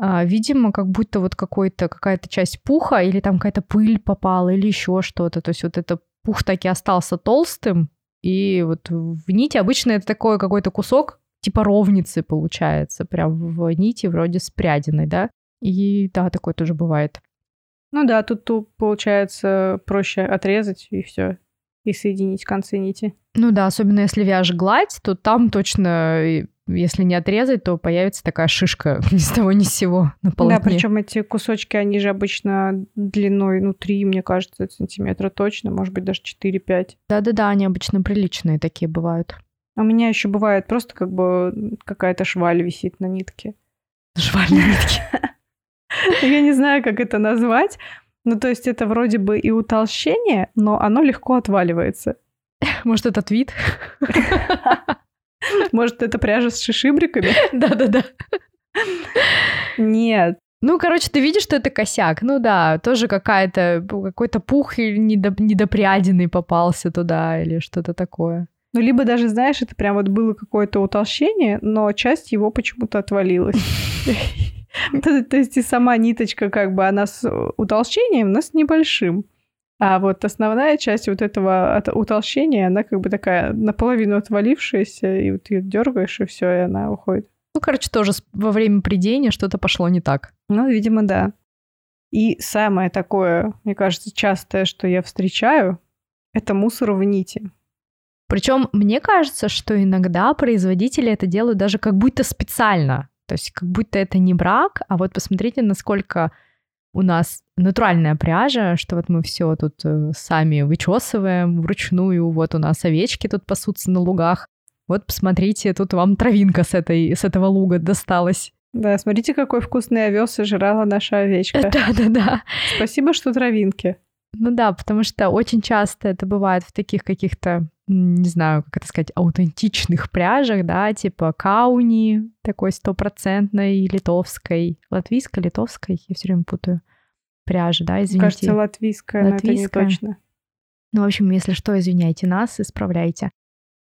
видимо, как будто вот какая-то часть пуха или там какая-то пыль попала или еще что-то. То есть вот этот пух таки остался толстым, и вот в нити обычно это такой какой-то кусок, типа ровницы получается, прям в нити вроде спрядиной, да? И да, такое тоже бывает. Ну да, тут получается проще отрезать и все. И соединить концы нити. Ну да, особенно если вяжешь гладь, то там точно, если не отрезать, то появится такая шишка ни с того ни с сего на полотне. Да, причем эти кусочки, они же обычно длиной, 3, мне кажется, сантиметра точно, может быть, даже 4-5. Да-да-да, они обычно приличные такие бывают. У меня еще бывает просто как бы какая-то шваль висит на нитке. Шваль на нитке? Я не знаю, как это назвать. То есть это вроде бы и утолщение, но оно легко отваливается. Может, это твид? Может, это пряжа с шишибриками? Да-да-да. Нет. Ты видишь, что это косяк. Ну да, тоже какой-то пух или недопряденный попался туда или что-то такое. Либо даже, знаешь, это прям вот было какое-то утолщение, но часть его почему-то отвалилась. То есть и сама ниточка, как бы, она с утолщением, но с небольшим. А вот основная часть вот этого утолщения, она как бы такая наполовину отвалившаяся, и вот ее дергаешь, и все, и она уходит. Тоже во время прядения что-то пошло не так. Видимо, да. И самое такое, мне кажется, частое, что я встречаю, это мусор в нити. Причем мне кажется, что иногда производители это делают даже как будто специально. То есть как будто это не брак, а вот посмотрите, насколько у нас натуральная пряжа, что вот мы все тут сами вычесываем вручную, вот у нас овечки тут пасутся на лугах. Вот посмотрите, тут вам травинка с этого луга досталась. Да, смотрите, какой вкусный овес сожрала наша овечка. Да-да-да. Спасибо, что травинки. Потому что очень часто это бывает в таких каких-то, не знаю, как это сказать, аутентичных пряжах, да, типа Кауни, такой 100% и литовской. Латвийской, литовской, я все время путаю пряжи, да, извините. Кажется, латвийская. Но это не точно. В общем, если что, извиняйте нас, исправляйте.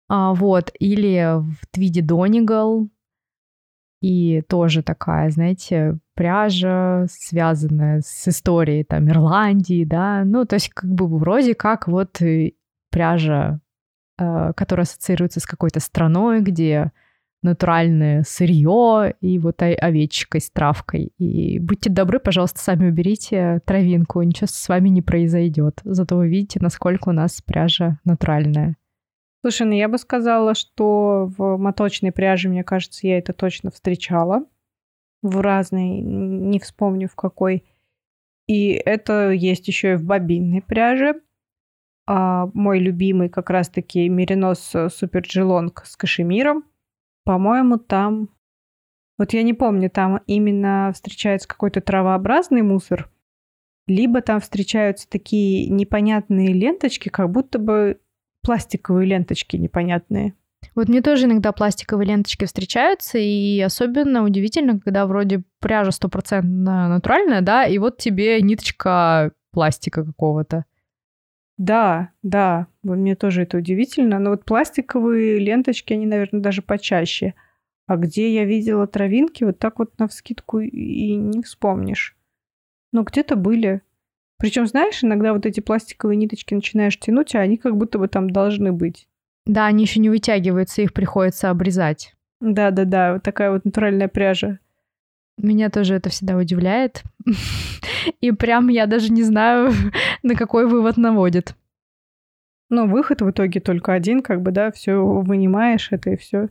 Или в Твиде Донигал. И тоже такая, знаете, пряжа, связанная с историей там Ирландии, да. То есть как бы вроде как вот пряжа, которая ассоциируется с какой-то страной, где натуральное сырье и вот овечкой с травкой. И будьте добры, пожалуйста, сами уберите травинку, ничего с вами не произойдет. Зато вы видите, насколько у нас пряжа натуральная. Слушай, я бы сказала, что в моточной пряже, мне кажется, я это точно встречала. В разной, не вспомню в какой. И это есть еще и в бобинной пряже. Мой любимый как раз-таки Меринос Суперджелонг с кашемиром. По-моему, там... я не помню, там именно встречается какой-то травообразный мусор, либо там встречаются такие непонятные ленточки, как будто бы пластиковые ленточки непонятные. Мне тоже иногда пластиковые ленточки встречаются, и особенно удивительно, когда вроде пряжа 100% натуральная, да, и вот тебе ниточка пластика какого-то. Да, мне тоже это удивительно. Но пластиковые ленточки, они, наверное, даже почаще. А где я видела травинки, вот так вот навскидку и не вспомнишь. Где-то были. Причем, знаешь, иногда вот эти пластиковые ниточки начинаешь тянуть, а они как будто бы там должны быть. Да, они еще не вытягиваются, их приходится обрезать. Да-да-да, вот такая вот натуральная пряжа. Меня тоже это всегда удивляет. И прям я даже не знаю, на какой вывод наводит. Но выход в итоге только один, как бы, да, все вынимаешь, это и все.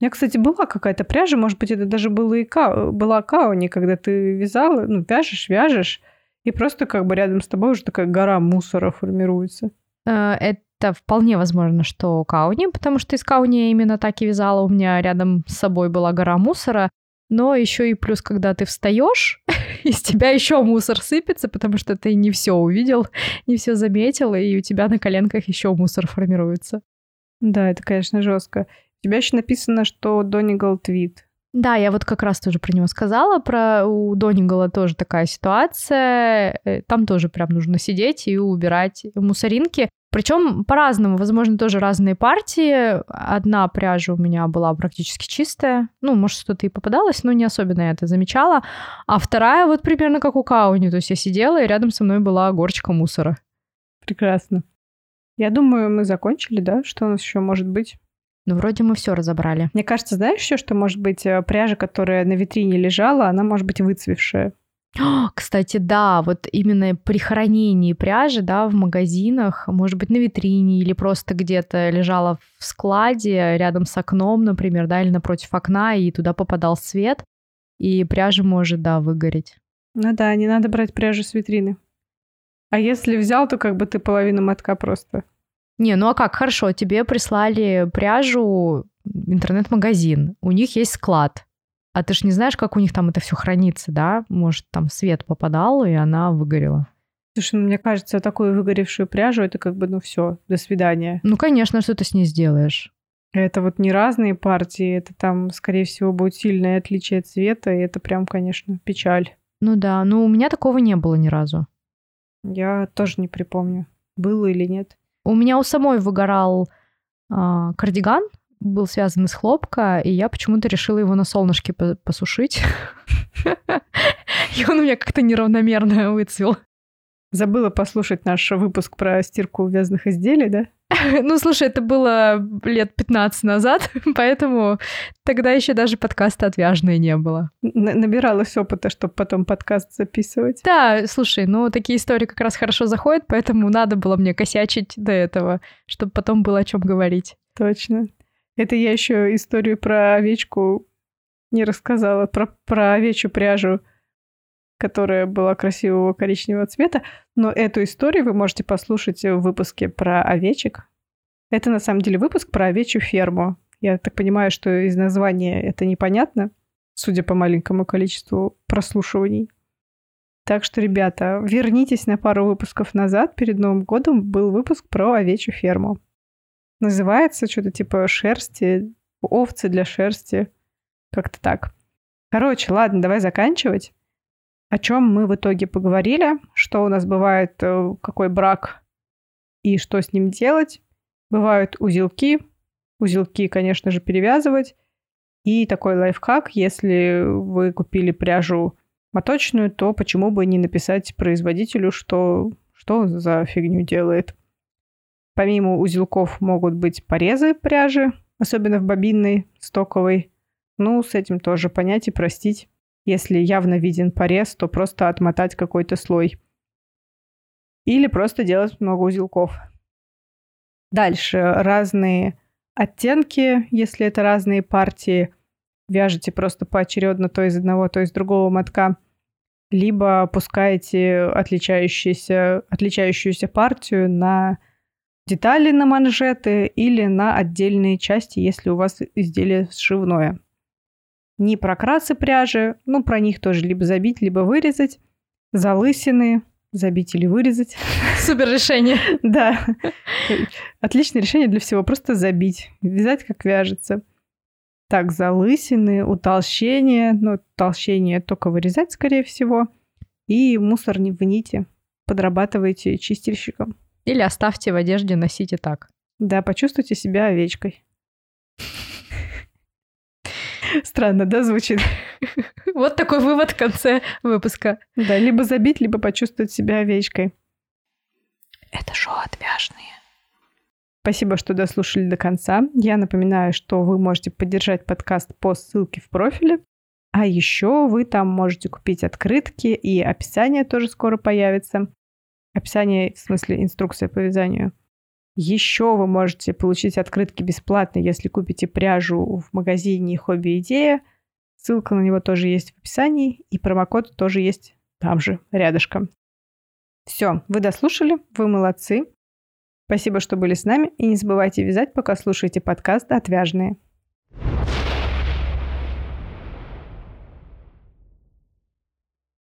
У меня, кстати, была какая-то пряжа, может быть, это даже было и была Кауни, когда ты вязала, ну, вяжешь, и просто как бы рядом с тобой уже такая гора мусора формируется. Это вполне возможно, что Кауни, потому что из Кауни я именно так и вязала, у меня рядом с собой была гора мусора, но еще и плюс, когда ты встаешь, из тебя еще мусор сыпется, потому что ты не все увидел, не все заметил, и у тебя на коленках еще мусор формируется. Да, это, конечно, жестко. У тебя еще написано, что Донигал твит. Да, я вот как раз тоже про него сказала. У Донигала тоже такая ситуация. Там тоже прям нужно сидеть и убирать мусоринки. Причем по-разному. Возможно, тоже разные партии. Одна пряжа у меня была практически чистая. Ну, может, что-то и попадалось, но не особенно я это замечала. А вторая вот примерно как у Кауни. То есть я сидела, и рядом со мной была горочка мусора. Прекрасно. Я думаю, мы закончили, да? Что у нас еще может быть? Ну, вроде мы все разобрали. Мне кажется, знаешь еще, что, может быть, пряжа, которая на витрине лежала, она может быть выцветшая. Кстати, да, вот именно при хранении пряжи, да, в магазинах, может быть, на витрине или просто где-то лежала в складе рядом с окном, например, да, или напротив окна, и туда попадал свет, и пряжа может, да, выгореть. Ну да, не надо брать пряжу с витрины. А если взял, то как бы ты половину мотка просто... Не, ну а как? Хорошо, тебе прислали пряжу в интернет-магазин, у них есть склад, а ты ж не знаешь, как у них там это все хранится, да? Может, там свет попадал, и она выгорела. Слушай, ну, мне кажется, такую выгоревшую пряжу, это как бы, ну все, до свидания. Ну, конечно, что ты с ней сделаешь? Это вот не разные партии, это там, скорее всего, будет сильное отличие от цвета, и это прям, конечно, печаль. Ну да, но у меня такого не было ни разу. Я тоже не припомню, было или нет. У меня у самой выгорал кардиган, был связан из хлопка, и я почему-то решила его на солнышке посушить. И он у меня как-то неравномерно выцвел. Забыла послушать наш выпуск про стирку вязаных изделий, да? Ну, слушай, это было лет 15 назад, поэтому тогда еще даже подкаста «Отвяжные» не было. Набиралась опыта, чтобы потом подкаст записывать. Да, слушай, ну, такие истории как раз хорошо заходят, поэтому надо было мне косячить до этого, чтобы потом было о чем говорить. Точно. Это я еще историю про овечку не рассказала, про овечью пряжу, которая была красивого коричневого цвета. Но эту историю вы можете послушать в выпуске про овечек. Это, на самом деле, выпуск про овечью ферму. Я так понимаю, что из названия это непонятно, судя по маленькому количеству прослушиваний. Так что, ребята, вернитесь на пару выпусков назад. Перед Новым годом был выпуск про овечью ферму. Называется что-то типа «Шерсти», «Овцы для шерсти». Как-то так. Короче, ладно, давай заканчивать. О чем мы в итоге поговорили, что у нас бывает, какой брак и что с ним делать. Бывают узелки. Узелки, конечно же, перевязывать. И такой лайфхак, если вы купили пряжу моточную, то почему бы не написать производителю, что он за фигню делает. Помимо узелков могут быть порезы пряжи, особенно в бобинной, стоковой. Ну, с этим тоже понять и простить. Если явно виден порез, то просто отмотать какой-то слой. Или просто делать много узелков. Дальше. Разные оттенки, если это разные партии. Вяжете просто поочередно то из одного, то из другого мотка. Либо пускаете отличающуюся партию на детали, на манжеты или на отдельные части, если у вас изделие сшивное. Не про красы пряжи, ну, про них тоже либо забить, либо вырезать. Залысины, забить или вырезать. Супер решение. Да. Отличное решение для всего, просто забить. Вязать, как вяжется. Так, залысины, утолщение. Ну, утолщение только вырезать, скорее всего. И мусор не в нити. Подрабатывайте чистильщиком. Или оставьте в одежде, носите так. Да, почувствуйте себя овечкой. Странно, да, звучит? Вот такой вывод в конце выпуска. Да, либо забить, либо почувствовать себя овечкой. Это шоу «Отвяжные». Спасибо, что дослушали до конца. Я напоминаю, что вы можете поддержать подкаст по ссылке в профиле. А еще вы там можете купить открытки, и описание тоже скоро появится. Описание, в смысле, инструкция по вязанию. Еще вы можете получить открытки бесплатно, если купите пряжу в магазине «Хобби-идея». Ссылка на него тоже есть в описании, и промокод тоже есть там же, рядышком. Все, вы дослушали, вы молодцы. Спасибо, что были с нами, и не забывайте вязать, пока слушаете подкаст «Отвяжные».